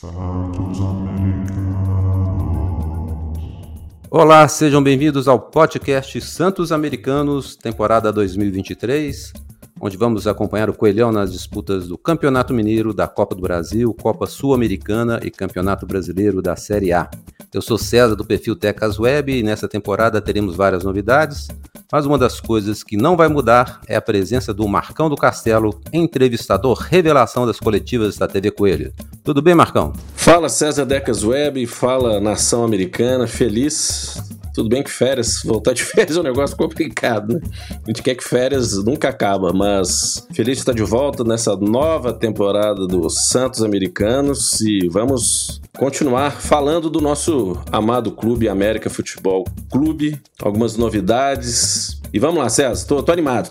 Santos Americanos. Olá, sejam bem-vindos ao podcast Santos Americanos, temporada 2023, onde vamos acompanhar o Coelhão nas disputas do Campeonato Mineiro, da Copa do Brasil, Copa Sul-Americana e Campeonato Brasileiro da Série A. Eu sou Cesar do perfil DECAsweb e nessa temporada teremos várias novidades, mas uma das coisas que não vai mudar é a presença do Marcão do Castelo, entrevistador revelação das coletivas da TV Coelho. Tudo bem, Marcão? Fala, César DECAsweb, fala, nação americana, feliz. Tudo bem que férias, voltar de férias é um negócio complicado, né? A gente quer que férias nunca acaba, mas feliz de estar de volta nessa nova temporada do Santos Americanos e vamos continuar falando do nosso amado clube, América Futebol Clube, algumas novidades. E vamos lá, César, tô animado.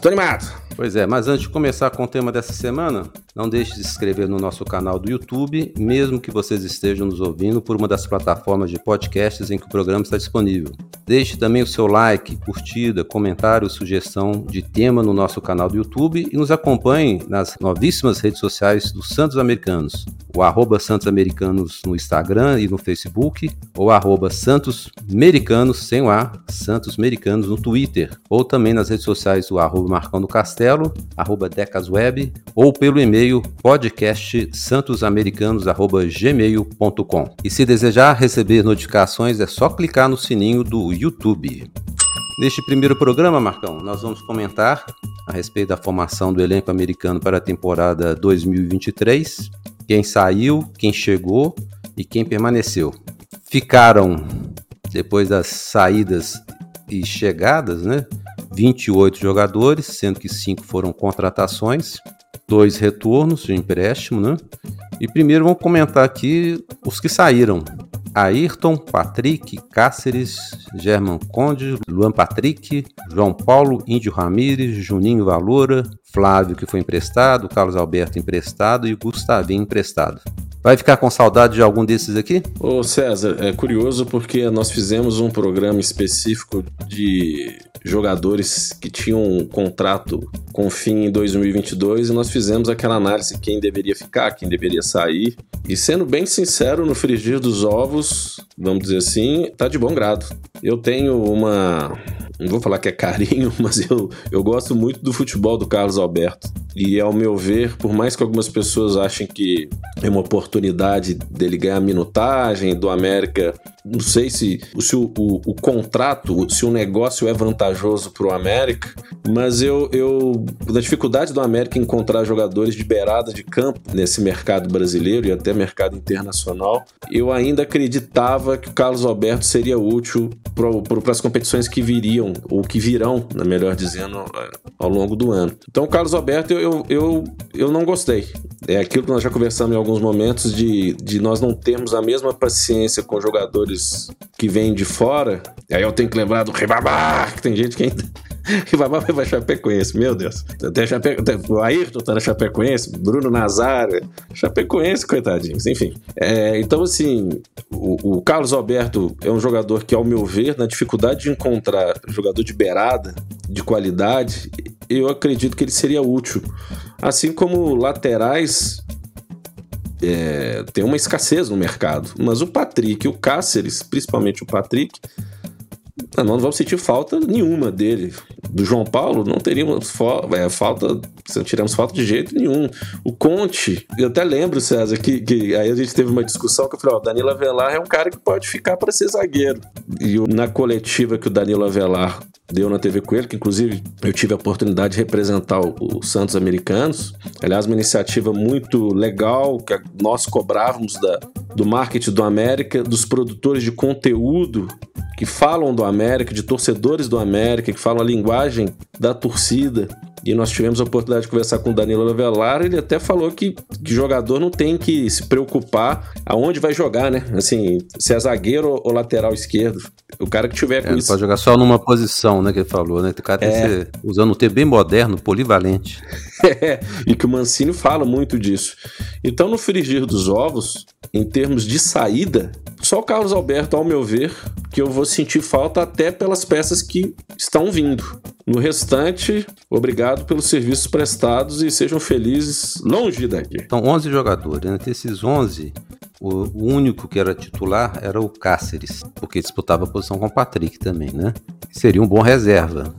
Pois é, mas antes de começar com o tema dessa semana, não deixe de se inscrever no nosso canal do YouTube, mesmo que vocês estejam nos ouvindo por uma das plataformas de podcasts em que o programa está disponível. Deixe também o seu like, curtida, comentário, sugestão de tema no nosso canal do YouTube e nos acompanhe nas novíssimas redes sociais do Santos Americanos, o @santosamericanos no Instagram e no Facebook, ou @santosmericanos, sem o A, santosmericanos no Twitter, ou também nas redes sociais do @marcão do castelo, @decasweb, ou pelo e-mail podcastsantosamericanos@gmail.com. E se desejar receber notificações, é só clicar no sininho do YouTube. Neste primeiro programa, Marcão, nós vamos comentar a respeito da formação do elenco americano para a temporada 2023, quem saiu, quem chegou e quem permaneceu. Ficaram, depois das saídas e chegadas, né, 28 jogadores, sendo que 5 foram contratações, 2 retornos de empréstimo, né? E primeiro vamos comentar aqui os que saíram: Ayrton, Patrick, Cáceres, German Conde, Luan Patrick, João Paulo, Índio Ramírez, Juninho Valora, Flávio, que foi emprestado, Carlos Alberto emprestado e Gustavinho emprestado. Vai ficar com saudade de algum desses aqui? Ô César, é curioso porque nós fizemos um programa específico de jogadores que tinham um contrato com fim em 2022 e nós fizemos aquela análise de quem deveria ficar, quem deveria sair. E sendo bem sincero, no frigir dos ovos, vamos dizer assim, tá de bom grado. Eu tenho uma... não vou falar que é carinho, mas eu gosto muito do futebol do Carlos Alberto. E ao meu ver, por mais que algumas pessoas achem que é uma oportunidade dele ganhar minutagem do América, não sei se o contrato, se o negócio é vantajoso para o América, mas eu da dificuldade do América encontrar jogadores de beirada de campo nesse mercado brasileiro e até mercado internacional, eu ainda acreditava que o Carlos Alberto seria útil para as competições que viriam, ou que virão, melhor dizendo, ao longo do ano. Então o Carlos Alberto eu não gostei. É aquilo que nós já conversamos em alguns momentos de nós não termos a mesma paciência com jogadores que vêm de fora. Aí eu tenho que lembrar do Ribamar, que tem gente que ainda... Ribamar vai para Chapecoense, meu Deus. O Ayrton tá na Chapecoense, Bruno Nazário, Chapecoense, coitadinhos, enfim. Então, assim, o Carlos Alberto é um jogador que, ao meu ver, na dificuldade de encontrar jogador de beirada, de qualidade, eu acredito que ele seria útil. Assim como laterais... tem uma escassez no mercado, mas o Patrick e o Cáceres, principalmente o Patrick, nós não vamos sentir falta nenhuma dele. Do João Paulo não teríamos falta, não tiramos falta de jeito nenhum. O Conte, eu até lembro, César, que aí a gente teve uma discussão que eu falei, o Danilo Avelar é um cara que pode ficar para ser zagueiro. E na coletiva que o Danilo Avelar deu na TV Coelho, que inclusive eu tive a oportunidade de representar o Santos Americanos, aliás, uma iniciativa muito legal que nós cobrávamos do marketing do América, dos produtores de conteúdo que falam do América, de torcedores do América, que falam a linguagem da torcida. E nós tivemos a oportunidade de conversar com o Danilo Avelar, ele até falou que jogador não tem que se preocupar aonde vai jogar, né? Assim, se é zagueiro ou lateral esquerdo, o cara que tiver com isso... pode jogar só numa posição, né, que ele falou, né? O cara tem que ser, usando um termo bem moderno, polivalente. E que o Mancini fala muito disso. Então, no frigir dos ovos, em termos de saída, só o Carlos Alberto, ao meu ver, que eu vou sentir falta até pelas peças que estão vindo. No restante, obrigado pelos serviços prestados e sejam felizes longe daqui. São 11 jogadores, né? Esses 11, O único que era titular era o Cáceres, porque disputava a posição com o Patrick também, né? Seria um bom reserva.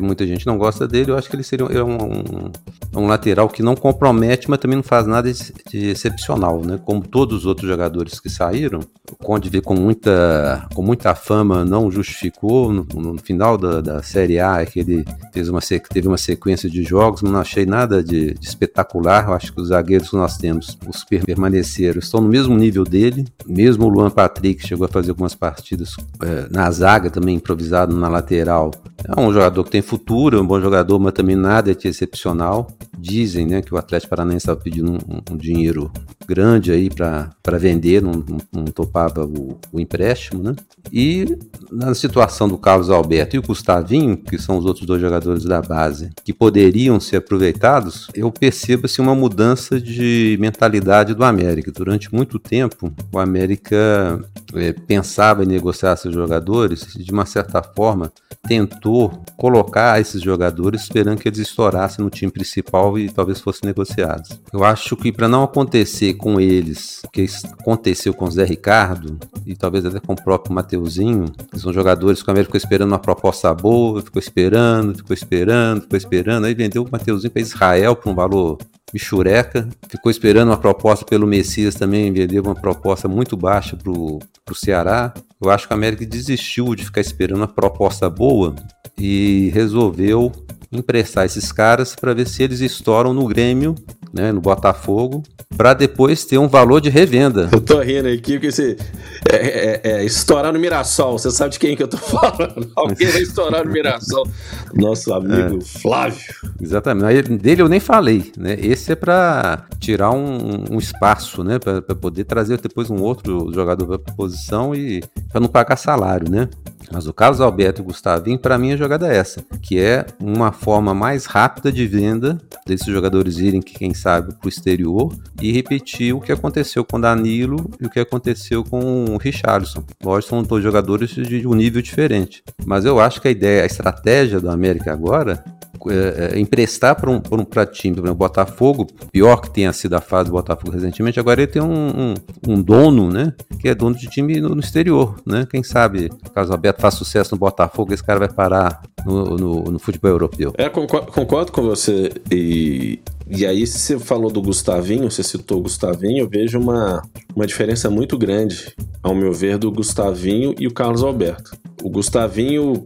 Muita gente não gosta dele, eu acho que ele seria um lateral que não compromete, mas também não faz nada de excepcional, né? Como todos os outros jogadores que saíram, o Conde veio com muita fama, não justificou, no final da Série A, é que ele teve uma sequência de jogos, não achei nada de espetacular, eu acho que os zagueiros que nós temos, os permaneceram, estão no mesmo nível dele, mesmo o Luan Patrick chegou a fazer algumas partidas na zaga também, improvisado na lateral, é um jogador que tem futuro, é um bom jogador, mas também nada de excepcional. Dizem, né, que o Atlético Paranaense estava pedindo um dinheiro grande aí para vender, não topava o empréstimo, né? E na situação do Carlos Alberto e o Gustavinho, que são os outros dois jogadores da base, que poderiam ser aproveitados, eu percebo assim, uma mudança de mentalidade do América. Durante muito tempo, o América pensava em negociar seus jogadores e, de uma certa forma, tentou colocar esses jogadores esperando que eles estourassem no time principal e talvez fossem negociados. Eu acho que para não acontecer com eles o que aconteceu com o Zé Ricardo e talvez até com o próprio Mateuzinho, que são jogadores que o América ficou esperando uma proposta boa, ficou esperando, aí vendeu o Mateuzinho para Israel por um valor michureca, ficou esperando uma proposta pelo Messias também, vendeu uma proposta muito baixa para o Ceará. Eu acho que o América desistiu de ficar esperando uma proposta boa e resolveu emprestar esses caras para ver se eles estouram no Grêmio, né, no Botafogo, para depois ter um valor de revenda. Eu tô rindo aqui porque se estourar no Mirassol, você sabe de quem que eu tô falando? Alguém vai estourar no Mirassol. Nosso amigo Flávio. Exatamente. Aí, dele eu nem falei, né? Esse é para tirar um espaço, né, para poder trazer depois um outro jogador para posição e para não pagar salário, né? Mas o Carlos Alberto e o Gustavinho, para mim, a jogada é essa, que é uma forma mais rápida de venda desses jogadores irem, quem sabe, para o exterior e repetir o que aconteceu com o Danilo e o que aconteceu com o Richarlison. Lógico, são dois jogadores de um nível diferente. Mas eu acho que a ideia, a estratégia do América agora emprestar para um time, para o Botafogo, pior que tenha sido a fase do Botafogo recentemente, agora ele tem um dono, né, que é dono de time no exterior, né, quem sabe caso o Alberto faça sucesso no Botafogo, esse cara vai parar no futebol europeu. Concordo com você. E aí, se você falou do Gustavinho, você citou o Gustavinho, eu vejo uma diferença muito grande, ao meu ver, do Gustavinho e o Carlos Alberto. O Gustavinho,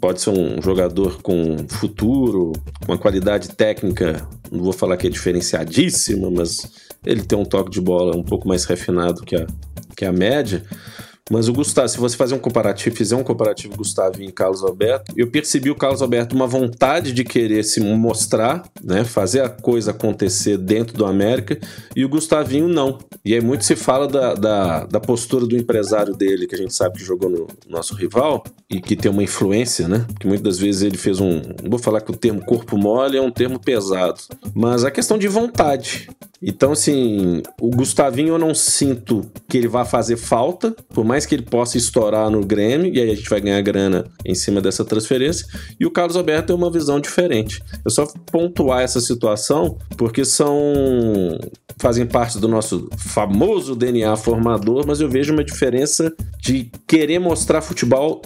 pode ser um jogador com futuro, uma qualidade técnica, não vou falar que é diferenciadíssima, mas ele tem um toque de bola um pouco mais refinado que a média. Mas o Gustavo, se você fizer um comparativo Gustavinho e Carlos Alberto, eu percebi o Carlos Alberto uma vontade de querer se mostrar, né, fazer a coisa acontecer dentro do América, e o Gustavinho não. E aí muito se fala da postura do empresário dele, que a gente sabe que jogou no nosso rival, e que tem uma influência, né? Porque muitas das vezes ele fez não vou falar que o termo corpo mole é um termo pesado, mas a questão de vontade. Então, assim, o Gustavinho eu não sinto que ele vá fazer falta, por mais que ele possa estourar no Grêmio, e aí a gente vai ganhar grana em cima dessa transferência, e o Carlos Alberto tem uma visão diferente. Eu só pontuar essa situação, porque fazem parte do nosso famoso DNA formador, mas eu vejo uma diferença de querer mostrar futebol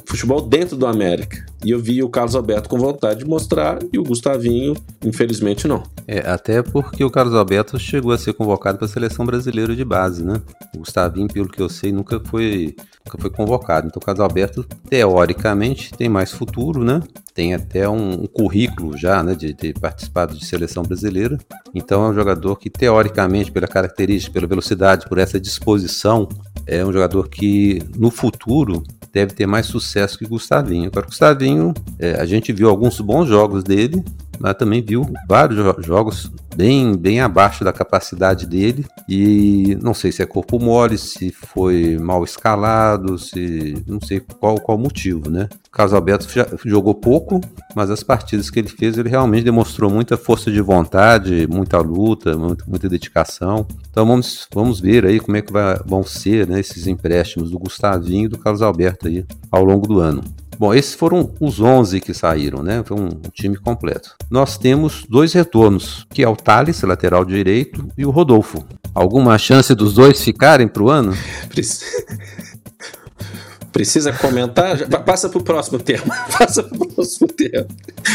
dentro do América. E eu vi o Carlos Alberto com vontade de mostrar, e o Gustavinho, infelizmente, não. Até porque o Carlos Alberto chegou a ser convocado para a seleção brasileira de base, né? O Gustavinho, pelo que eu sei, nunca foi convocado. Então o Carlos Alberto, teoricamente, tem mais futuro, né? Tem até um currículo já, né, de ter participado de seleção brasileira. Então é um jogador que, teoricamente, pela característica, pela velocidade, por essa disposição, é um jogador que, no futuro, deve ter mais sucesso que o Gustavinho. Agora o Gustavinho, a gente viu alguns bons jogos dele, mas também viu vários jogos bem abaixo da capacidade dele, e não sei se é corpo mole, se foi mal escalado, se não sei qual motivo, né? O Carlos Alberto já jogou pouco, mas as partidas que ele fez, ele realmente demonstrou muita força de vontade, muita luta, muita dedicação. Então vamos ver aí como é que vão ser, né, esses empréstimos do Gustavinho e do Carlos Alberto aí ao longo do ano. Bom, esses foram os 11 que saíram, né? Foi um time completo. Nós temos dois retornos, que é o Thales, lateral direito, e o Rodolfo. Alguma chance dos dois ficarem pro ano? Precisa comentar? Passa pro próximo tema.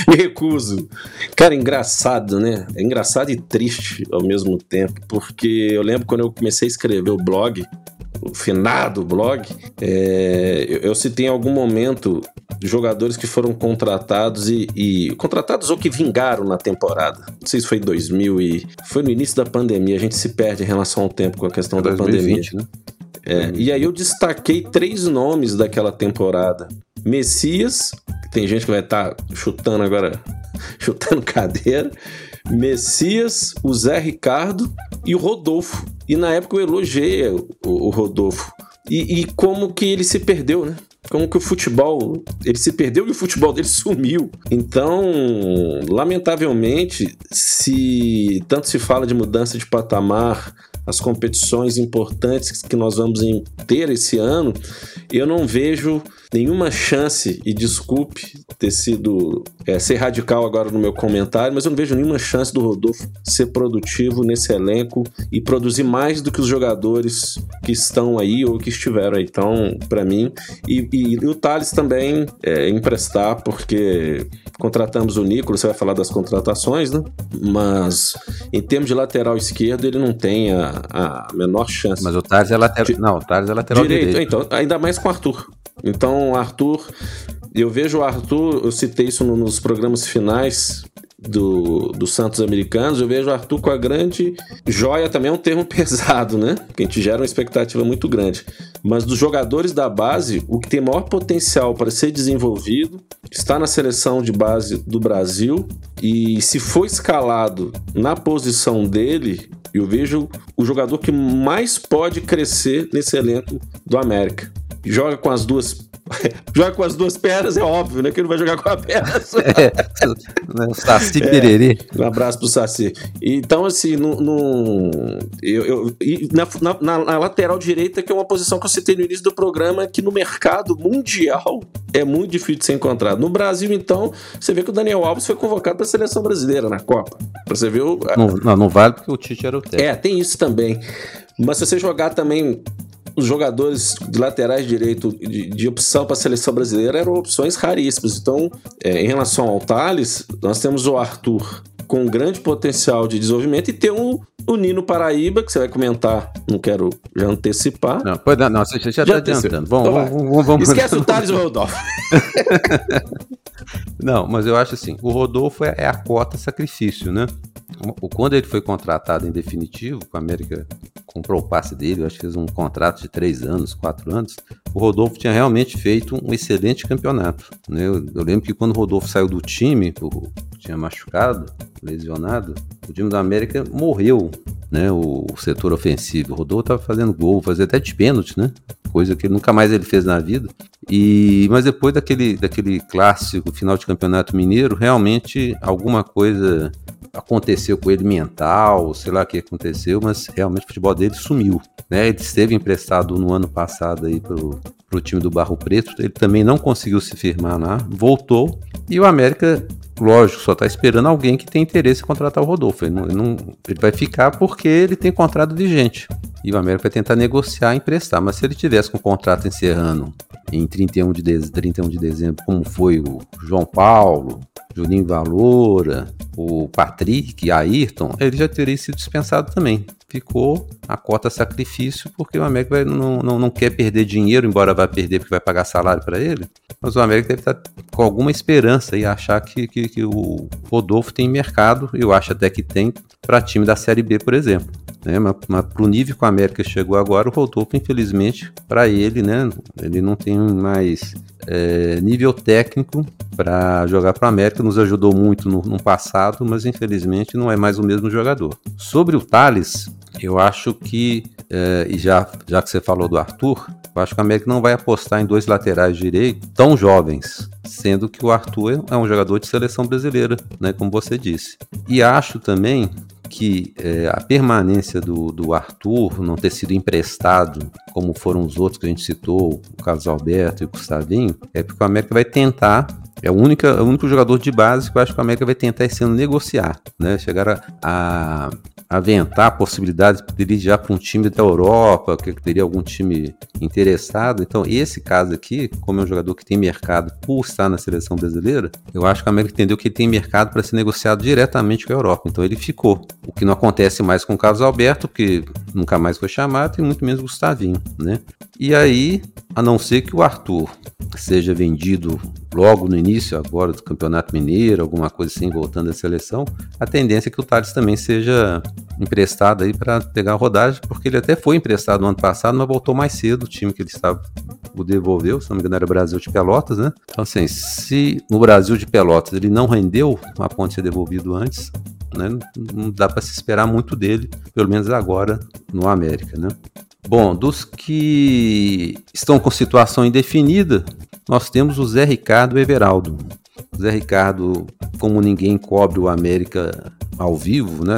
Me recuso. Cara, engraçado, né? É engraçado e triste ao mesmo tempo, porque eu lembro quando eu comecei a escrever o blog, o finado blog, eu citei em algum momento jogadores que foram contratados contratados ou que vingaram na temporada. Não sei se foi em 2000 e... Foi no início da pandemia, a gente se perde em relação ao tempo com a questão da 2020, pandemia. Né? E aí eu destaquei 3 nomes daquela temporada. Messias, que tem gente que vai estar chutando agora, chutando cadeira. Messias, o Zé Ricardo e o Rodolfo. E na época eu elogiei o Rodolfo. E como que ele se perdeu, né? Como que o futebol... Ele se perdeu e o futebol dele sumiu. Então, lamentavelmente, se tanto se fala de mudança de patamar, as competições importantes que nós vamos ter esse ano, eu não vejo nenhuma chance, e desculpe ter sido ser radical agora no meu comentário, mas eu não vejo nenhuma chance do Rodolfo ser produtivo nesse elenco e produzir mais do que os jogadores que estão aí ou que estiveram aí. Então, para mim, e o Thales também emprestar, porque contratamos o Nicolas, você vai falar das contratações, né? Mas em termos de lateral esquerdo, ele não tem a menor chance. Mas o Thales é lateral Não, o Thales é lateral direito. Então, ainda mais com o Arthur. Então, eu vejo o Arthur, eu citei isso nos programas finais do Santos Americanos, eu vejo o Arthur com a grande joia, também é um termo pesado, né? Porque a gente gera uma expectativa muito grande. Mas dos jogadores da base, o que tem maior potencial para ser desenvolvido está na seleção de base do Brasil, e se for escalado na posição dele, eu vejo o jogador que mais pode crescer nesse elenco do América. Joga com as duas pernas, é óbvio, né? Que ele não vai jogar com a perna só. Saci Pererê. Um abraço pro Saci. Então, assim, na lateral direita, que é uma posição que eu citei no início do programa, que no mercado mundial é muito difícil de ser encontrado. No Brasil, então, você vê que o Daniel Alves foi convocado para a seleção brasileira na Copa. Pra você ver o... Não vale porque o Tite era o técnico. Tem isso também. Mas se você jogar também... Os jogadores de laterais direito de opção para a seleção brasileira eram opções raríssimas. Então, em relação ao Thales, nós temos o Arthur com grande potencial de desenvolvimento e tem o Nino Paraíba, que você vai comentar, não quero já antecipar. Não, você já está adiantando. Vamos. Esquece o Thales e o Rodolfo. Não, mas eu acho assim, o Rodolfo é a cota sacrifício, né? Quando ele foi contratado em definitivo, a América comprou o passe dele, eu acho que fez um contrato de 3 anos, 4 anos, o Rodolfo tinha realmente feito um excelente campeonato, né? Eu lembro que quando o Rodolfo saiu do time, tinha machucado, lesionado, o time da América morreu, né? O setor ofensivo, o Rodolfo estava fazendo gol, fazia até de pênalti, né? Coisa que nunca mais ele fez na vida. Mas depois daquele clássico final de Campeonato Mineiro, realmente alguma coisa aconteceu com ele mental, sei lá o que aconteceu, mas realmente o futebol dele sumiu, né? Ele esteve emprestado no ano passado aí pro time do Barro Preto, ele também não conseguiu se firmar lá, voltou, e o América, lógico, só está esperando alguém que tem interesse em contratar o Rodolfo. Ele vai ficar porque ele tem contrato vigente. E o América vai tentar negociar e emprestar. Mas se ele tivesse com o contrato encerrando em 31 de dezembro, como foi o João Paulo, Juninho Valora, o Patrick, Ayrton, ele já teria sido dispensado também. Ficou a cota sacrifício, porque o América não quer perder dinheiro, embora vá perder porque vai pagar salário para ele, mas o América deve estar com alguma esperança e achar que o Rodolfo tem mercado, eu acho até que tem, para time da Série B, por exemplo, né? Mas para o nível que o América chegou agora, o Rodolfo, infelizmente, para ele, né? Ele não tem mais nível técnico para jogar para o América, nos ajudou muito no passado, mas infelizmente não é mais o mesmo jogador. Sobre o Thales, eu acho que, já que você falou do Arthur, eu acho que o América não vai apostar em 2 laterais direitos tão jovens, sendo que o Arthur é um jogador de seleção brasileira, né, como você disse. E acho também que a permanência do Arthur não ter sido emprestado, como foram os outros que a gente citou, o Carlos Alberto e o Gustavinho, é porque o América vai tentar, é o único jogador de base que eu acho que o América vai tentar esse ano negociar, né? Chegar a aventar possibilidades de ir já para um time da Europa, que teria algum time interessado. Então, esse caso aqui, como é um jogador que tem mercado por estar na seleção brasileira, eu acho que o América entendeu que ele tem mercado para ser negociado diretamente com a Europa. Então, ele ficou. O que não acontece mais com o Carlos Alberto, que nunca mais foi chamado, e muito menos o Gustavinho, né? E aí, a não ser que o Arthur seja vendido logo no início agora do Campeonato Mineiro, alguma coisa assim, voltando à seleção, a tendência é que o Thales também seja emprestado aí para pegar a rodagem, porque ele até foi emprestado no ano passado, mas voltou mais cedo, o time que ele estava o devolveu, se não me engano era o Brasil de Pelotas, né? Então assim, se no Brasil de Pelotas ele não rendeu, a ponte ser devolvido antes, né? Não dá para se esperar muito dele, pelo menos agora no América, né? Bom, dos que estão com situação indefinida, nós temos o Zé Ricardo e o Everaldo. O Zé Ricardo, como ninguém cobre o América ao vivo, né,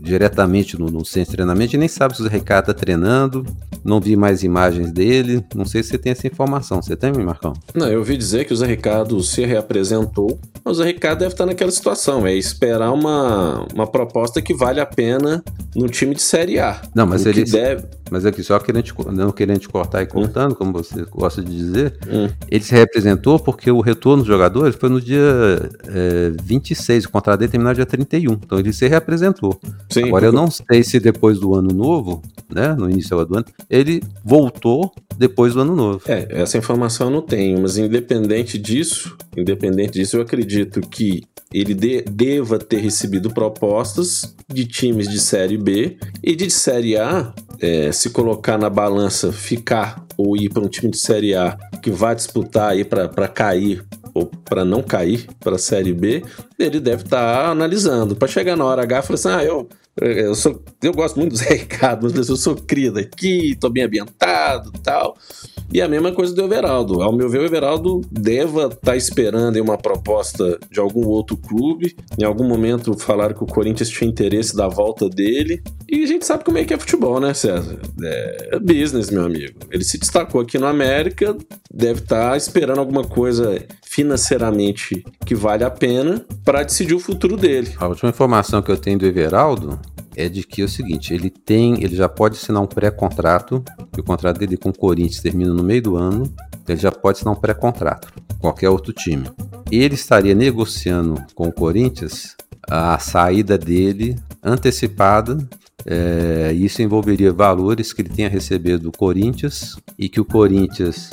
diretamente no centro de treinamento, e nem sabe se o Zé Ricardo está treinando, não vi mais imagens dele, não sei se você tem essa informação. Você tem, Marcão? Não, eu ouvi dizer que o Zé Ricardo se reapresentou, mas o Zé Ricardo deve estar naquela situação, é esperar uma proposta que vale a pena no time de Série A. Não, mas ele deve... Mas aqui, só não querendo te cortar e cortando, como você gosta de dizer, ele se representou porque o retorno dos jogadores foi no dia 26, o contrato dele terminou no dia 31, então ele se reapresentou. Sim, agora eu não sei se depois do ano novo, né, no início do ano, ele voltou depois do ano novo. Essa informação eu não tenho, mas independente disso, eu acredito que ele deva ter recebido propostas de times de Série B e de Série A, se colocar na balança, ficar ou ir para um time de Série A que vai disputar aí para cair ou para não cair para a Série B, ele deve estar analisando. Para chegar na hora H e falar assim, eu gosto muito do Zé Ricardo, mas eu sou cria daqui, estou bem ambientado e tal... E a mesma coisa do Everaldo. Ao meu ver, o Everaldo deva estar esperando em uma proposta de algum outro clube. Em algum momento falaram que o Corinthians tinha interesse da volta dele. E a gente sabe como é que é futebol, né, César? É business, meu amigo. Ele se destacou aqui no América, deve estar esperando alguma coisa financeiramente que vale a pena para decidir o futuro dele. A última informação que eu tenho do Everaldo é de que é o seguinte, ele já pode assinar um pré-contrato, que o contrato dele com o Corinthians termina no meio do ano, então ele já pode assinar um pré-contrato, qualquer outro time. Ele estaria negociando com o Corinthians a saída dele antecipada, isso envolveria valores que ele tenha recebido do Corinthians e que o Corinthians,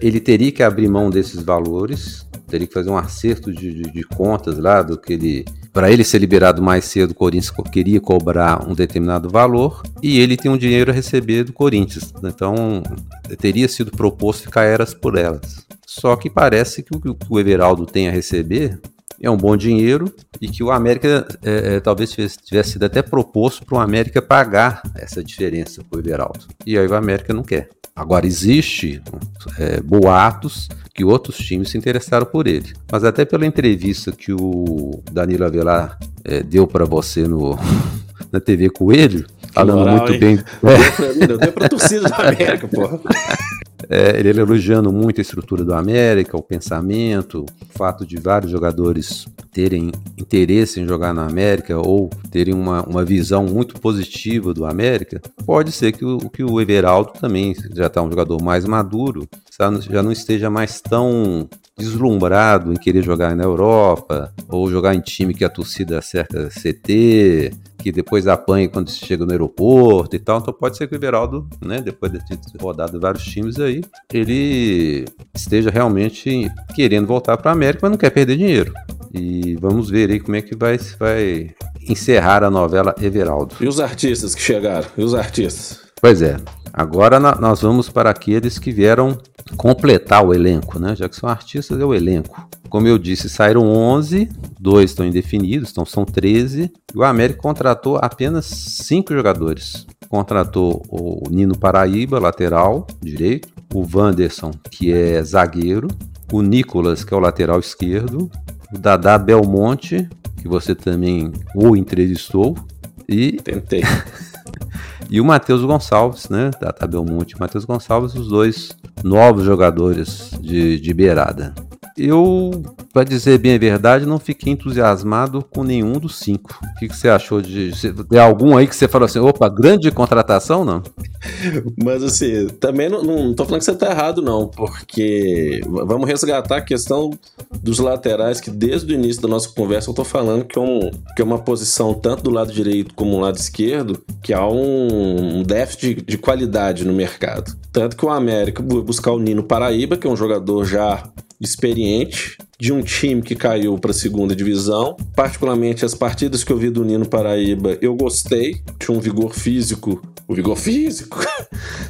ele teria que abrir mão desses valores, teria que fazer um acerto de contas lá do que ele... Para ele ser liberado mais cedo, o Corinthians queria cobrar um determinado valor e ele tem um dinheiro a receber do Corinthians. Então, teria sido proposto ficar eras por elas. Só que parece que o que o Everaldo tem a receber é um bom dinheiro e que o América talvez tivesse sido até proposto para o América pagar essa diferença para o Everaldo. E aí o América não quer. Agora, existe boatos que outros times se interessaram por ele. Mas até pela entrevista que o Danilo Avelar deu para você na TV Coelho, falando moral, muito hein? Bem... Deu pra torcida do América, porra. Ele elogiando muito a estrutura do América, o pensamento, o fato de vários jogadores terem interesse em jogar na América ou terem uma visão muito positiva do América, pode ser que o Everaldo também já está um jogador mais maduro, já não esteja mais tão deslumbrado em querer jogar na Europa ou jogar em time que a torcida acerta CT, que depois apanha quando chega no aeroporto e tal. Então pode ser que o Everaldo, né, depois de ter rodado vários times aí, ele esteja realmente querendo voltar para a América, mas não quer perder dinheiro. E vamos ver aí como é que vai encerrar a novela Everaldo. E os artistas que chegaram? E os artistas? Pois é. Agora nós vamos para aqueles que vieram completar o elenco, né? Já que são artistas, é o elenco. Como eu disse, saíram 11, 2 estão indefinidos, então são 13. E o América contratou apenas 5 jogadores. Contratou o Nino Paraíba, lateral direito, o Wanderson, que é zagueiro, o Nicolas, que é o lateral esquerdo, o Dadá Belmonte, que você também o entrevistou. E tentei. E o Matheus Gonçalves, né, da Tabelmonte, Matheus Gonçalves, os dois novos jogadores de beirada. Eu, para dizer bem a verdade, não fiquei entusiasmado com nenhum dos cinco. O que você achou de... Tem algum aí que você falou assim, opa, grande contratação, não? Mas assim, também não estou falando que você está errado, não, porque vamos resgatar a questão dos laterais, que desde o início da nossa conversa eu estou falando que é uma posição tanto do lado direito como do lado esquerdo, que há um déficit de qualidade no mercado. Tanto que o América buscar o Nino Paraíba, que é um jogador já experiente, de um time que caiu para a segunda divisão. Particularmente as partidas que eu vi do Nino Paraíba, eu gostei. Tinha um vigor físico,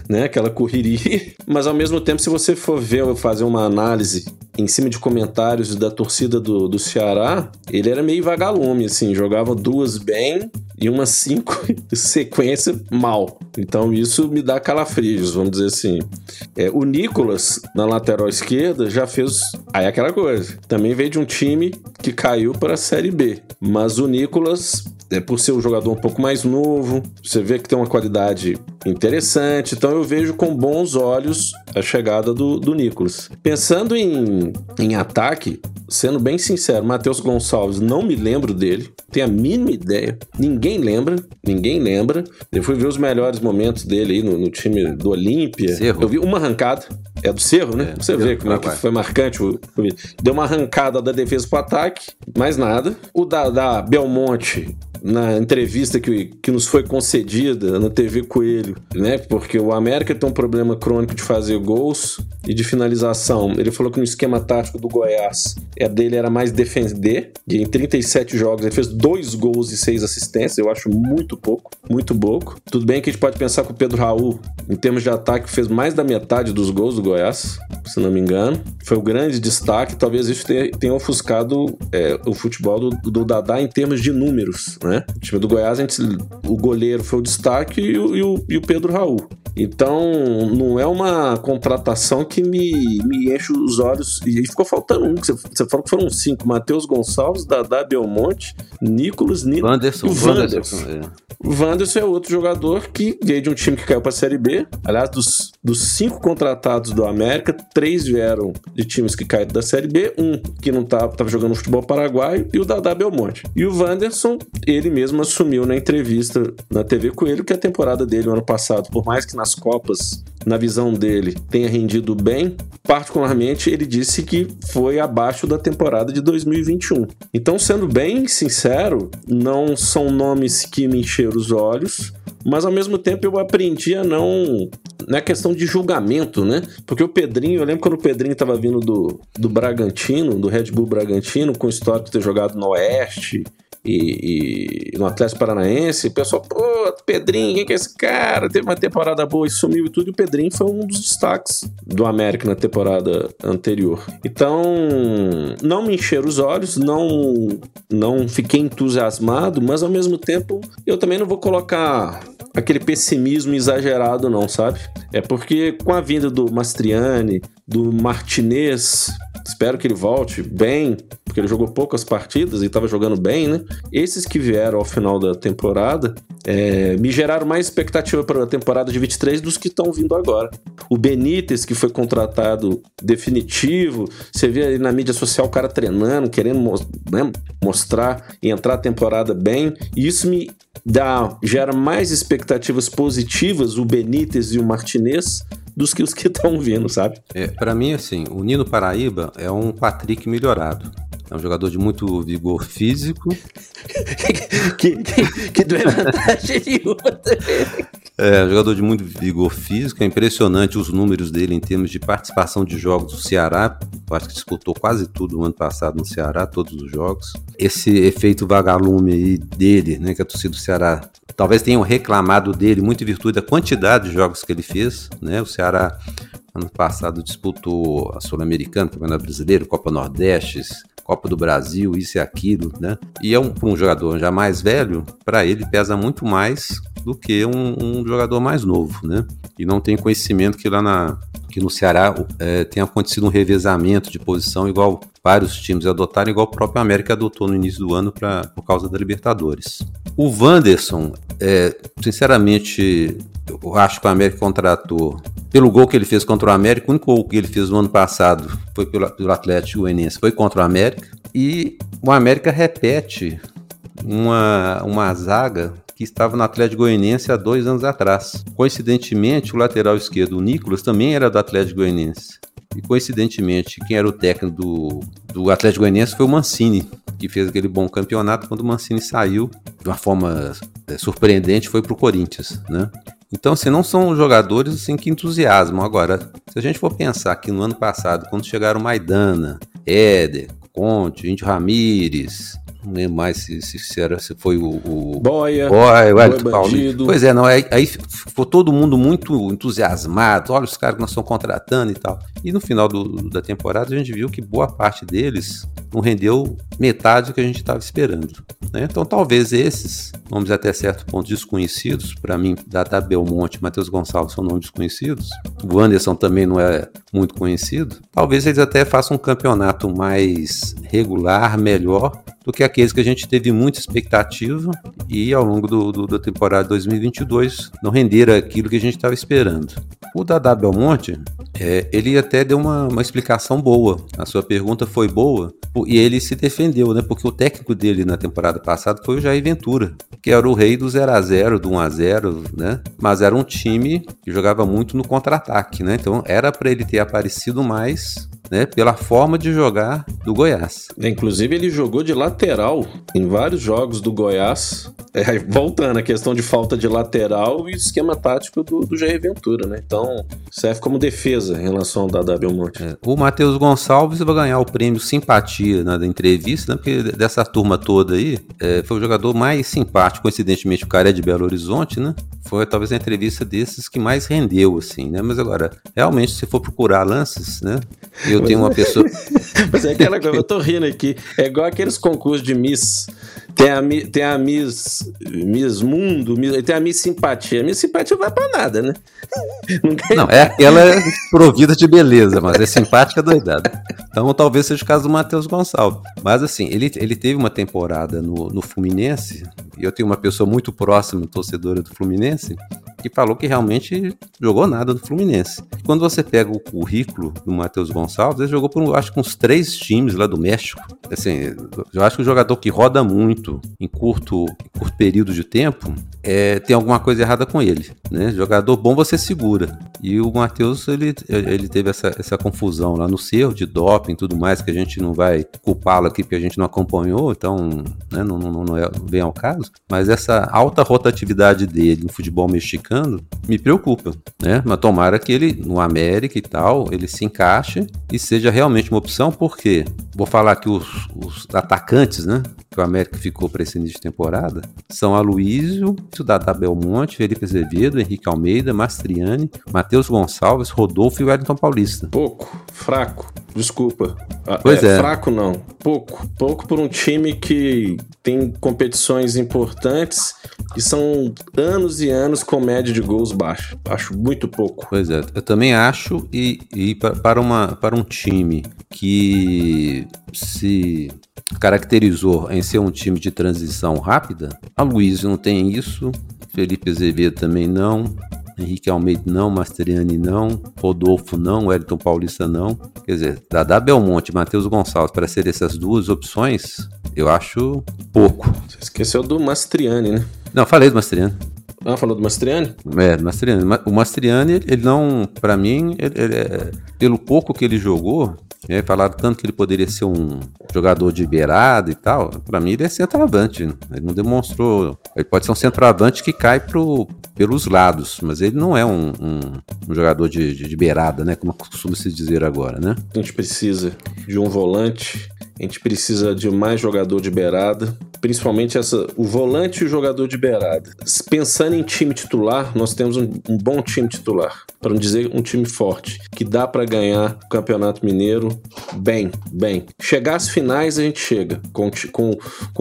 né? Aquela correria. Mas ao mesmo tempo, se você for ver eu fazer uma análise em cima de comentários da torcida do Ceará, ele era meio vagalume, assim, jogava duas bem e umas cinco sequência mal. Então isso me dá calafrios, vamos dizer assim. O Nicolas, na lateral esquerda, já fez... Aí é aquela coisa. Também veio de um time que caiu para a Série B. Mas o Nicolas, por ser um jogador um pouco mais novo, você vê que tem uma qualidade interessante. Então eu vejo com bons olhos a chegada do Nicolas. Pensando em ataque, sendo bem sincero, Matheus Gonçalves, não me lembro dele. Tenho a mínima ideia. Ninguém lembra. Eu fui ver os melhores momentos dele aí no time do Olímpia. Cerro. Eu vi uma arrancada. É do Cerro, né? Você vê como é que foi marcante. Deu uma arrancada da defesa pro ataque. Mais nada. O da Belmonte, na entrevista que nos foi concedida na TV Coelho, né? Porque o América tem um problema crônico de fazer gols e de finalização. Ele falou que no esquema tático do Goiás, a dele era mais defender, e em 37 jogos ele fez 2 gols e 6 assistências, eu acho muito pouco. Tudo bem que a gente pode pensar que o Pedro Raul, em termos de ataque, fez mais da metade dos gols do Goiás, se não me engano. Foi o grande destaque, talvez isso tenha ofuscado o futebol do Dadá em termos de números, né? O time do Goiás, o goleiro foi o destaque e o Pedro Raul. Então, não é uma contratação que me enche os olhos. E ficou faltando um, que você falou que foram 5. Matheus Gonçalves, Dadá, Belmonte, Nicolas, Nino e o Wanderson. O Wanderson é outro jogador que veio de um time que caiu para a Série B. Aliás, dos 5 contratados do América, 3 vieram de times que caíram da Série B. Um que não estava jogando no futebol paraguaio e o Dadá Belmonte. E o Wanderson, ele mesmo assumiu na entrevista na TV Coelho que a temporada dele no ano passado, por mais que nas Copas, na visão dele, tenha rendido bem, particularmente ele disse que foi abaixo da temporada de 2021. Então, sendo bem sincero, não são nomes que me encheram os olhos, mas ao mesmo tempo eu aprendi a não é questão de julgamento, né? Porque o Pedrinho, eu lembro quando o Pedrinho estava vindo do Bragantino, do Red Bull Bragantino, com o histórico de ter jogado no Oeste e no Atlético Paranaense, o pessoal, pô, Pedrinho, quem que é esse cara? Teve uma temporada boa e sumiu e tudo, e o Pedrinho foi um dos destaques do América na temporada anterior. Então, não me encheram os olhos, não fiquei entusiasmado, mas ao mesmo tempo, eu também não vou colocar aquele pessimismo exagerado não, sabe? É porque com a vinda do Mastriani, do Martinez, espero que ele volte bem, porque ele jogou poucas partidas e estava jogando bem, né? Esses que vieram ao final da temporada me geraram mais expectativa para a temporada de 23 dos que estão vindo agora. O Benítez, que foi contratado definitivo, você vê aí na mídia social o cara treinando, querendo mostrar e entrar a temporada bem, e isso me gera mais expectativas positivas, o Benítez e o Martinez, dos que os que estão vindo, sabe? Pra mim, assim, o Nino Paraíba é um Patrick melhorado. É um jogador de muito vigor físico. que doeu vantagem nenhuma também. É um jogador de muito vigor físico. É impressionante os números dele em termos de participação de jogos do Ceará. Eu acho que disputou quase tudo o ano passado no Ceará, todos os jogos. Esse efeito vagalume aí dele, né, que a torcida do Ceará talvez tenham reclamado dele muito em virtude da quantidade de jogos que ele fez, né? O Ceará ano passado disputou a Sul-Americana, Campeonato Brasileiro, Copa Nordeste, Copa do Brasil, isso e aquilo, né? E para um jogador já mais velho, para ele pesa muito mais do que um jogador mais novo, né? E não tem conhecimento que lá que no Ceará tem acontecido um revezamento de posição igual vários times adotaram, igual o próprio América adotou no início do ano por causa da Libertadores. O Wanderson, sinceramente, eu acho que o América contratou pelo gol que ele fez contra o América. O único gol que ele fez no ano passado foi pelo Atlético Goianiense, foi contra o América. E o América repete uma zaga que estava no Atlético Goianiense há 2 anos atrás. Coincidentemente, o lateral esquerdo, o Nicolas, também era do Atlético Goianiense. E coincidentemente, quem era o técnico do Atlético Goianiense foi o Mancini, que fez aquele bom campeonato. Quando o Mancini saiu, de uma forma surpreendente, foi para o Corinthians, né? Então, assim, não são jogadores assim, que entusiasmam. Agora, se a gente for pensar que no ano passado, quando chegaram Maidana, Éder, Conte, Índio Ramírez... Não lembro mais se foi o Boia, o Hélio Paulinho. Pois é, não, aí ficou todo mundo muito entusiasmado. Olha os caras que nós estamos contratando e tal. E no final da temporada a gente viu que boa parte deles não rendeu metade do que a gente estava esperando, né? Então talvez esses nomes até certo ponto desconhecidos, para mim, Dada Belmonte e Matheus Gonçalves são nomes desconhecidos. O Anderson também não é muito conhecido. Talvez eles até façam um campeonato mais regular, melhor do que aqueles que a gente teve muita expectativa e ao longo da temporada 2022 não renderam aquilo que a gente estava esperando. O Dada Belmonte, ele até deu uma explicação boa, a sua pergunta foi boa e ele se defendeu, né? Porque o técnico dele na temporada passada foi o Jair Ventura, que era o rei do 0x0, do 1x0, né? Mas era um time que jogava muito no contra-ataque, né? Então era para ele ter aparecido mais, né, pela forma de jogar do Goiás. Inclusive ele jogou de lateral em vários jogos do Goiás, voltando à questão de falta de lateral e esquema tático do Jair Ventura, né? Então serve como defesa em relação ao Dada Belmonte. O Matheus Gonçalves vai ganhar o prêmio Simpatia na entrevista, né, porque dessa turma toda aí foi o jogador mais simpático. Coincidentemente o cara é de Belo Horizonte, né? Foi talvez a entrevista desses que mais rendeu, assim, né? Mas agora, realmente, se for procurar lances, né? Eu tenho uma pessoa... Mas é aquela coisa, eu tô rindo aqui. É igual aqueles concursos de Miss... Tem a Miss Mundo, tem a Miss Simpatia. A Miss Simpatia não vai pra nada, né? Não, é aquela provida de beleza, mas é simpática doidada. Então talvez seja o caso do Matheus Gonçalves. Mas assim, ele teve uma temporada no Fluminense, e eu tenho uma pessoa muito próxima, torcedora do Fluminense, que falou que realmente jogou nada no Fluminense. Quando você pega o currículo do Matheus Gonçalves, ele jogou por, acho que uns 3 times lá do México. Assim, eu acho que o jogador que roda muito em curto período de tempo, tem alguma coisa errada com ele, né? Jogador bom você segura. E o Matheus, ele teve essa confusão lá no Cerro, de doping e tudo mais, que a gente não vai culpá-lo aqui, porque a gente não acompanhou, então, né, não vem ao caso. Mas essa alta rotatividade dele no futebol mexicano me preocupa, né? Mas tomara que ele, no América e tal, ele se encaixe e seja realmente uma opção, porque, vou falar que os atacantes, né, que o América ficou para esse início de temporada, são Aloysio, Dada Belmonte, Felipe Azevedo, Henrique Almeida, Mastriani, Matheus Gonçalves, Rodolfo e Wellington Paulista. Pouco, fraco, desculpa. Pois é. Fraco não, pouco por um time que tem competições importantes e são anos e anos com média de gols baixa. Acho muito pouco. Pois é, eu também acho, e para um time que se caracterizou em ser um time de transição rápida, Aloysio não tem isso, Felipe Azevedo também não, Henrique Almeida não, Mastriani não, Rodolfo não, Wellington Paulista não. Quer dizer, Dada Belmonte e Matheus Gonçalves, para ser essas 2 opções, eu acho pouco. Você esqueceu do Mastriani, né? Não, falei do Mastriani. Ah, falou do Mastriani? É, do Mastriani. O Mastriani, ele não, para mim, ele, pelo pouco que ele jogou, falaram tanto que ele poderia ser um jogador de beirada e tal, para mim ele é centroavante, né? Ele não demonstrou, ele pode ser um centroavante que cai pelos lados, mas ele não é um jogador de beirada, né, como costuma se dizer agora, né? A gente precisa de um volante A gente precisa de mais jogador de beirada, principalmente o volante e o jogador de beirada. Pensando em time titular, nós temos um bom time titular, para não dizer um time forte, que dá para ganhar o Campeonato Mineiro bem. Chegar às finais a gente chega, com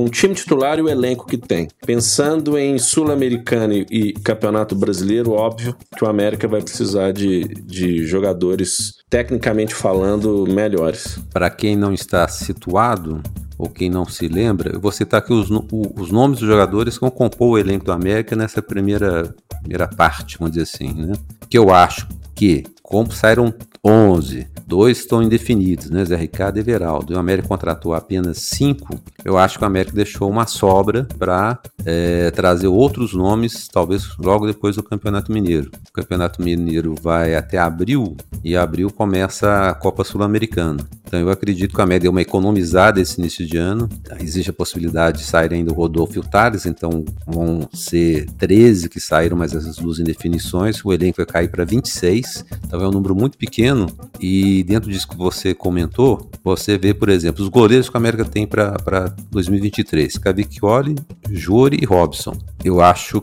o time titular e o elenco que tem. Pensando em Sul-Americana e Campeonato Brasileiro, óbvio que o América vai precisar de jogadores, tecnicamente falando, melhores. Para quem não está situado, ou quem não se lembra, eu vou citar aqui os nomes dos jogadores que compõem o elenco do América nessa primeira parte, vamos dizer assim, né? Que eu acho que, como saíram 11, 2 estão indefinidos, né? Zé Ricardo e Everaldo. O América contratou apenas 5. Eu acho que o América deixou uma sobra para trazer outros nomes, talvez logo depois do Campeonato Mineiro. O Campeonato Mineiro vai até abril, e abril começa a Copa Sul-Americana. Então eu acredito que a América deu uma economizada esse início de ano. Existe a possibilidade de sair ainda o Rodolfo e o Tales, então vão ser 13 que saíram, mas essas duas indefinições. O elenco vai cair para 26, então é um número muito pequeno. E dentro disso que você comentou, você vê, por exemplo, os goleiros que a América tem para 2023. Cavicchioli, Jori e Robson. Eu acho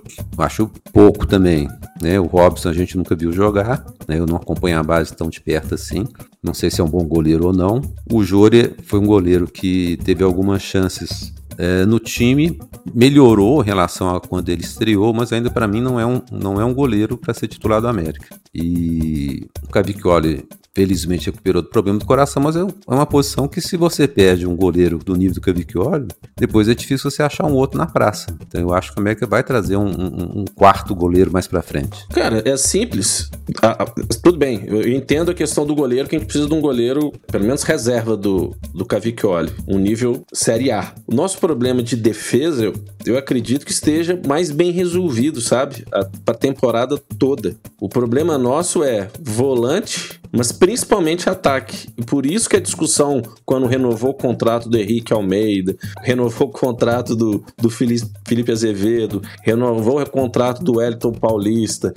pouco também, né? O Robson a gente nunca viu jogar, né? Eu não acompanho a base tão de perto assim. Não sei se é um bom goleiro ou não. O Jori foi um goleiro que teve algumas chances no time, melhorou em relação a quando ele estreou, mas ainda para mim não é um goleiro para ser titular do América. E o Cavicchioli felizmente recuperou do problema do coração, mas é uma posição que, se você perde um goleiro do nível do Cavicchioli, depois é difícil você achar um outro na praça. Então eu acho que a América vai trazer um quarto goleiro mais pra frente. Cara, é simples. Tudo bem, eu entendo a questão do goleiro, que a gente precisa de um goleiro, pelo menos reserva do Cavicchioli, um nível Série A. O nosso problema de defesa, eu acredito que esteja mais bem resolvido, sabe? Pra temporada toda. O problema nosso é volante, mas principalmente ataque. Por isso que a discussão, quando renovou o contrato do Henrique Almeida, renovou o contrato do Felipe Azevedo, renovou o contrato do Wellington Paulista,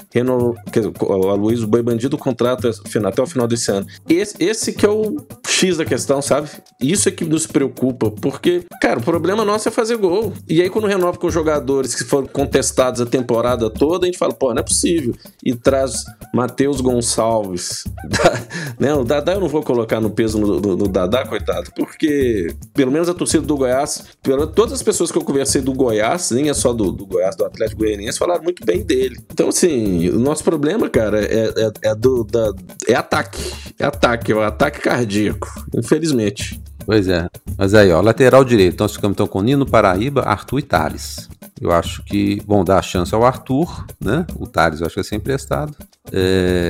o Aloysio Boi Bandido, o contrato até o final desse ano. Esse que é o X da questão, sabe? Isso é que nos preocupa, porque, cara, o problema nosso é fazer gol. E aí quando renova com jogadores que foram contestados a temporada toda, a gente fala, pô, não é possível. E traz Matheus Gonçalves... Né? O Dadá eu não vou colocar no peso do Dadá, coitado, porque pelo menos a torcida do Goiás, todas as pessoas que eu conversei do Goiás, nem é só do Goiás, do Atlético Goianiense, falaram muito bem dele. Então assim, o nosso problema, cara, é ataque, é o ataque cardíaco, infelizmente. Pois é, mas aí ó, lateral direito, nós ficamos então com Nino Paraíba, Arthur e Tales. Eu acho que vão dar a chance ao Arthur, né? O Tales eu acho que vai ser emprestado.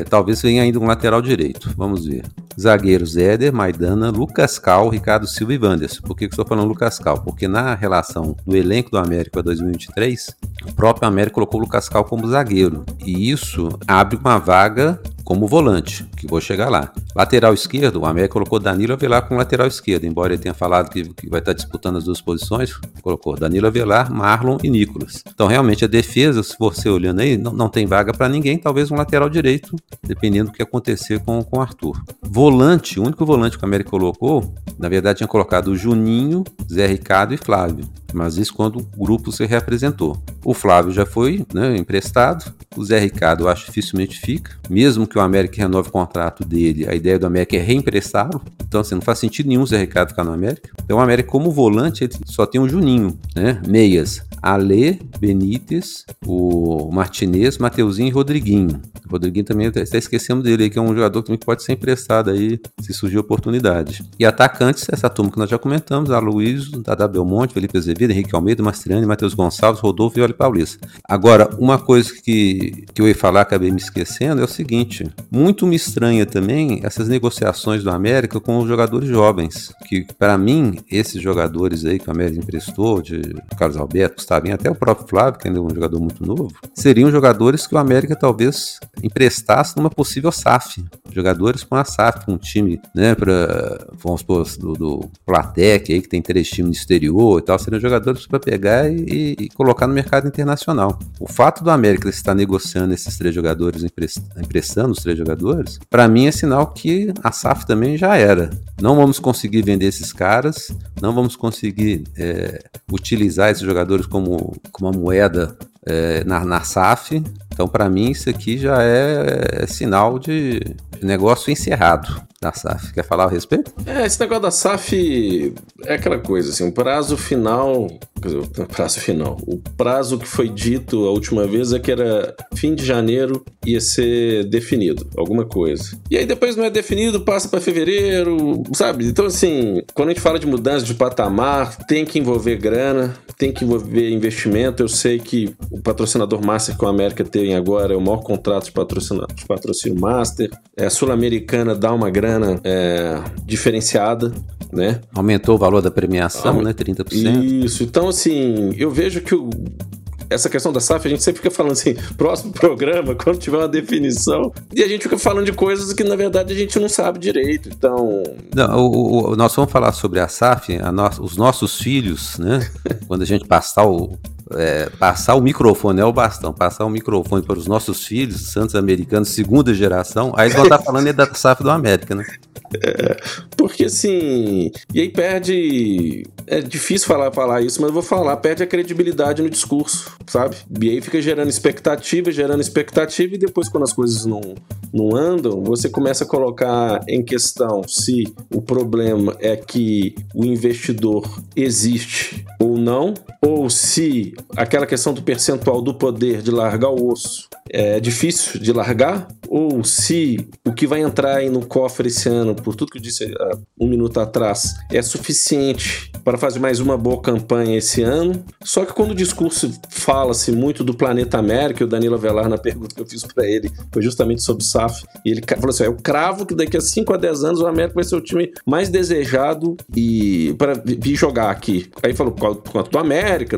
Talvez venha ainda um lateral direito, vamos ver. Zagueiros, Éder, Maidana, Lucas Cal, Ricardo Silva e Wanderson. Por que eu estou falando Lucas Cal? Porque na relação do elenco do América para 2023, o próprio América colocou o Lucas Cal como zagueiro. E isso abre uma vaga como volante, que vou chegar lá. Lateral esquerdo, o América colocou Danilo Avelar como lateral esquerdo, embora ele tenha falado que vai estar disputando as duas posições, colocou Danilo Avelar, Marlon e Nicolas. Então realmente a defesa, se você olhando aí, não tem vaga para ninguém, talvez um lateral direito, dependendo do que acontecer com o Arthur. Volante, o único volante que o América colocou, na verdade tinha colocado o Juninho, Zé Ricardo e Flávio, mas isso quando o grupo se reapresentou. O Flávio já foi, né, emprestado, o Zé Ricardo eu acho dificilmente fica, mesmo que o América renove o contrato dele, a ideia do América é reemprestá-lo, então assim, não faz sentido nenhum o Zé Ricardo ficar no América. Então o América como volante, ele só tem o Juninho, né? Meias, Alê, Benítez, o Martinez, Mateuzinho e Rodriguinho. O Rodriguinho também está esquecendo dele, que é um jogador que também pode ser emprestado aí, se surgir oportunidade. E atacantes, essa turma que nós já comentamos, Aloysio, Dadá Belmonte, Felipe Azevedo, Henrique Almeida, Mastriani, Matheus Gonçalves, Rodolfo e Viola Paulista. Agora, uma coisa que eu ia falar, acabei me esquecendo, é o seguinte, muito me estranha também essas negociações do América com os jogadores jovens, que para mim, esses jogadores aí que o América emprestou, de Carlos Alberto, Gustavo, até o próprio Flávio, que ainda é um jogador muito novo, seriam jogadores que o América talvez emprestasse numa possível SAF, jogadores com a SAF, com um time, né, para, vamos supor, do Platec aí, que tem 3 times no exterior e tal, seriam jogadores para pegar e colocar no mercado internacional. O fato do América estar negociando esses 3 jogadores, emprestando os 3 jogadores, para mim é sinal que a SAF também já era. Não vamos conseguir vender esses caras, não vamos conseguir utilizar esses jogadores como uma moeda na SAF. Então, para mim, isso aqui já é sinal de negócio encerrado da SAF. Quer falar a respeito? Esse negócio da SAF é aquela coisa, assim, o prazo que foi dito a última vez é que era fim de janeiro, ia ser definido alguma coisa. E aí depois não é definido, passa para fevereiro, sabe? Então, assim, quando a gente fala de mudança de patamar, tem que envolver grana, tem que envolver investimento. Eu sei que o patrocinador master que o América tem agora é o maior contrato de patrocínio master. A Sul-Americana dá uma grana diferenciada, né? Aumentou o valor da premiação, né? 30%. Isso. Então, assim, eu vejo que essa questão da SAF, a gente sempre fica falando assim, próximo programa, quando tiver uma definição, e a gente fica falando de coisas que, na verdade, a gente não sabe direito, então... Não, nós vamos falar sobre a SAF, os nossos filhos, né? Quando a gente passar o microfone, é o bastão, passar o microfone para os nossos filhos, Santos Americanos, segunda geração, aí eles vão estar falando da SAF do América, né? Porque assim, e aí perde, é difícil falar isso, mas eu vou falar, perde a credibilidade no discurso, sabe? E aí fica gerando expectativa, e depois quando as coisas não andam, você começa a colocar em questão se o problema é que o investidor existe ou não, ou se aquela questão do percentual do poder de largar o osso é difícil de largar, ou se o que vai entrar aí no cofre esse ano, por tudo que eu disse há um minuto atrás, é suficiente para fazer mais uma boa campanha esse ano. Só que quando o discurso fala-se muito do planeta América, o Danilo Avelar, na pergunta que eu fiz para ele, foi justamente sobre SAF, e ele falou assim, eu cravo que daqui a 5 a 10 anos o América vai ser o time mais desejado e para vir jogar aqui. Aí falou, por conta do América,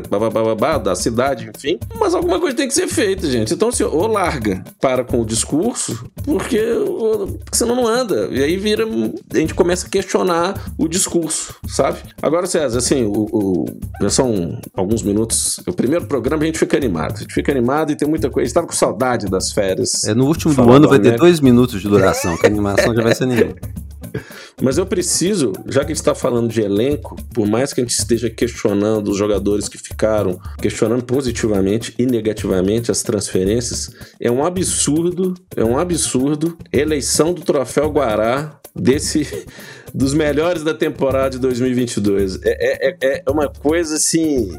da cidade, enfim, mas alguma coisa tem que ser feita, gente. Então, assim, ou larga, para com o discurso, porque senão não anda. E aí a gente começa a questionar o discurso, sabe? Agora, César, assim, já são alguns minutos, o primeiro programa a gente fica animado. A gente fica animado e tem muita coisa. A gente tava com saudade das férias. No último do ano vai ter 2 minutos de duração, que a animação já vai ser nenhuma. Mas eu preciso, já que a gente está falando de elenco, por mais que a gente esteja questionando os jogadores que ficaram, questionando positivamente e negativamente as transferências, é um absurdo, eleição do Troféu Guará dos melhores da temporada de 2022. É uma coisa assim...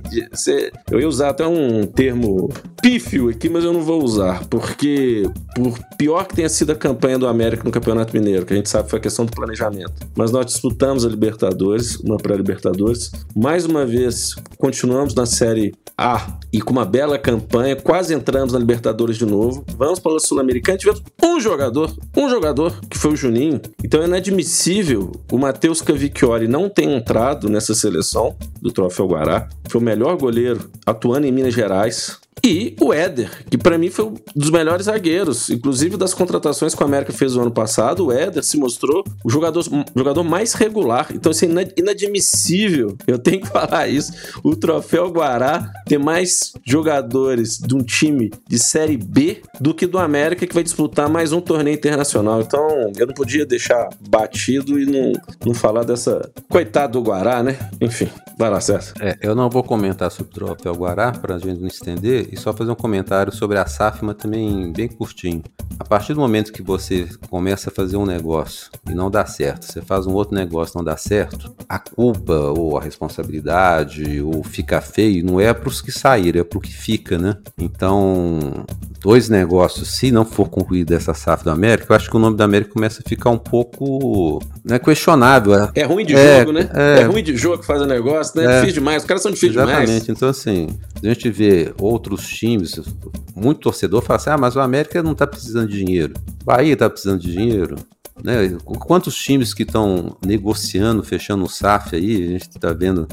eu ia usar até um termo pífio aqui, mas eu não vou usar, porque por pior que tenha sido a campanha do América no Campeonato Mineiro, que a gente sabe que foi a questão do planejamento, mas nós disputamos a Libertadores, uma pré-Libertadores, mais uma vez continuamos na Série A e com uma bela campanha, quase entramos na Libertadores de novo, vamos para o Sul-Americana, tivemos um jogador, que foi o Juninho. Então é inadmissível o Matheus Cavicchioli não tem entrado nessa seleção do Troféu Guará. Foi o melhor goleiro atuando em Minas Gerais. E o Éder, que para mim foi um dos melhores zagueiros, inclusive das contratações que o América fez no ano passado, o Éder se mostrou o jogador mais regular. Então isso é inadmissível, eu tenho que falar isso, o Troféu Guará ter mais jogadores de um time de Série B do que do América, que vai disputar mais um torneio internacional. Então eu não podia deixar batido e não falar dessa... Coitado do Guará, né? Enfim, vai lá, César. Eu não vou comentar sobre o Troféu Guará, pra gente não estender, e só fazer um comentário sobre a SAF, mas também bem curtinho. A partir do momento que você começa a fazer um negócio e não dá certo, você faz um outro negócio e não dá certo, a culpa ou a responsabilidade ou fica feio não é para os que saíram, é para o que fica, né? Então, 2 negócios, se não for concluída essa SAF do América, eu acho que o nome da América começa a ficar um pouco, né, questionável. É ruim de jogo, né? É ruim de jogo fazer negócio, né? É difícil demais, os caras são difíceis demais. Exatamente, então assim, a gente vê outros times, muito torcedor fala assim, mas o América não tá precisando de dinheiro, Bahia tá precisando de dinheiro, né? Quantos times que estão negociando, fechando o SAF aí, a gente está vendo,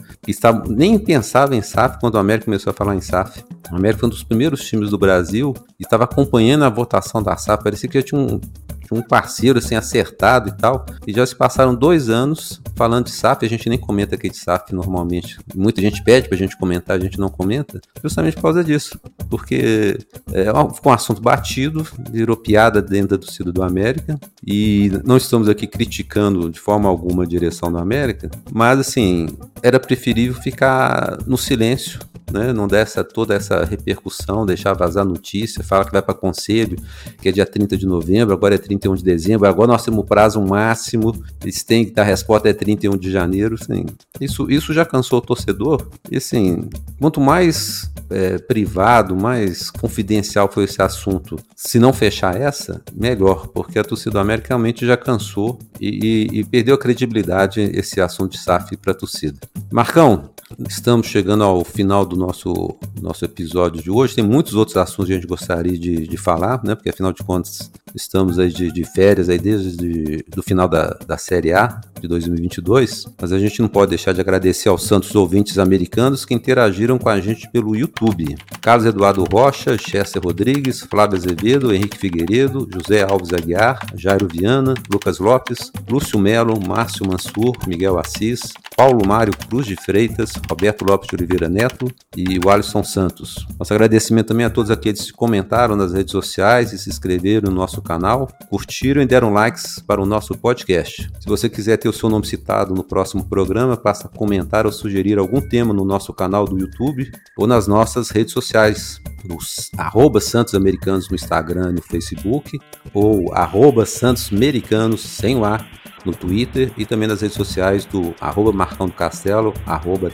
nem pensava em SAF quando o América começou a falar em SAF. O América foi um dos primeiros times do Brasil e estava acompanhando a votação da SAF, parecia que já tinha um parceiro assim acertado e tal, e já se passaram 2 anos falando de SAF. A gente nem comenta aqui de SAF normalmente, muita gente pede pra gente comentar, a gente não comenta, justamente por causa disso, porque ficou um assunto batido, virou piada dentro da torcida do América, e não estamos aqui criticando de forma alguma a direção do América, mas assim, era preferível ficar no silêncio, né? Não dar toda essa repercussão, deixar vazar notícia, falar que vai para conselho, que é dia 30 de novembro, agora é 31 de dezembro, agora nós temos o prazo máximo, eles têm que dar resposta é 31 de janeiro, assim, isso já cansou o torcedor, e assim, quanto mais privado, mais confidencial foi esse assunto, se não fechar essa, melhor, porque a torcida do América realmente já cansou e perdeu a credibilidade esse assunto de SAF para a torcida. Marcão, estamos chegando ao final do nosso episódio de hoje. Tem muitos outros assuntos que a gente gostaria de falar, né? Porque afinal de contas estamos aí de férias aí desde o final da Série A de 2022, mas a gente não pode deixar de agradecer aos santos ouvintes americanos que interagiram com a gente pelo YouTube. Carlos Eduardo Rocha, Chester Rodrigues, Flávio Azevedo, Henrique Figueiredo, José Alves Aguiar, Jairo Viana, Lucas Lopes, Lúcio Melo, Márcio Mansur, Miguel Assis, Paulo Mário Cruz de Freitas, Roberto Lopes de Oliveira Neto e o Alisson Santos. Nosso agradecimento também a todos aqueles que comentaram nas redes sociais e se inscreveram no nosso canal, curtiram e deram likes para o nosso podcast. Se você quiser ter o seu nome citado no próximo programa, basta comentar ou sugerir algum tema no nosso canal do YouTube ou nas nossas redes sociais, nos @santosmericanos no Instagram e no Facebook, ou @santosmericanos sem o A no Twitter, e também nas redes sociais do @marcãodocastelo,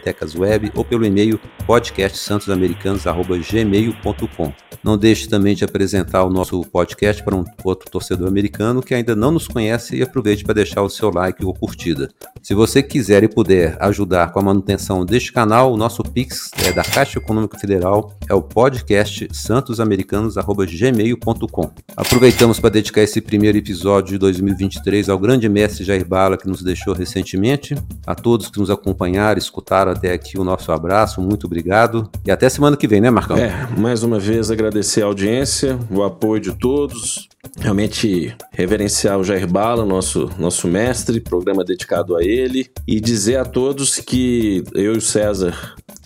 @DECAsweb, ou pelo e-mail podcastsantosamericanos@gmail.com. Não deixe também de apresentar o nosso podcast para um outro torcedor americano que ainda não nos conhece, e aproveite para deixar o seu like ou curtida. Se você quiser e puder ajudar com a manutenção deste canal, o nosso Pix é da Caixa Econômica Federal, é o podcastsantosamericanos@gmail.com. Aproveitamos para dedicar esse primeiro episódio de 2023 ao grande mestre Jair Bala, que nos deixou recentemente. A todos que nos acompanharam, escutaram até aqui, o nosso abraço, muito obrigado, e até semana que vem, né, Marcão? Mais uma vez agradecer a audiência, o apoio de todos, realmente reverenciar o Jair Bala, nosso mestre, programa dedicado a ele, e dizer a todos que eu e o César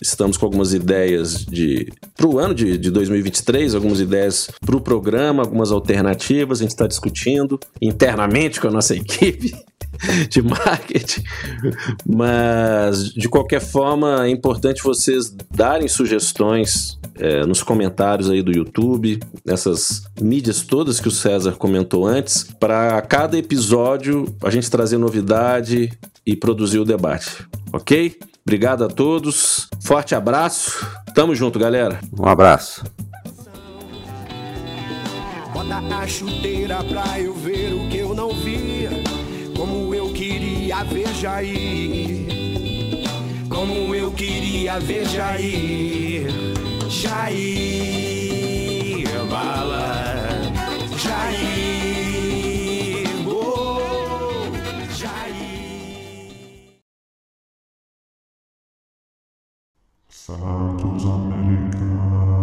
estamos com algumas ideias para o ano de 2023, algumas ideias para o programa, algumas alternativas, a gente está discutindo internamente com a nossa equipe de marketing, mas de qualquer forma é importante vocês darem sugestões nos comentários aí do YouTube, nessas mídias todas que o César comentou antes, para cada episódio a gente trazer novidade e produzir o debate, ok? Obrigado a todos, forte abraço, tamo junto, galera. Um abraço. Bota a chuteira pra eu ver o que eu não via, como eu queria ver Jair, como eu queria ver Jair, Jair Bala, Jair. Santos Americanos.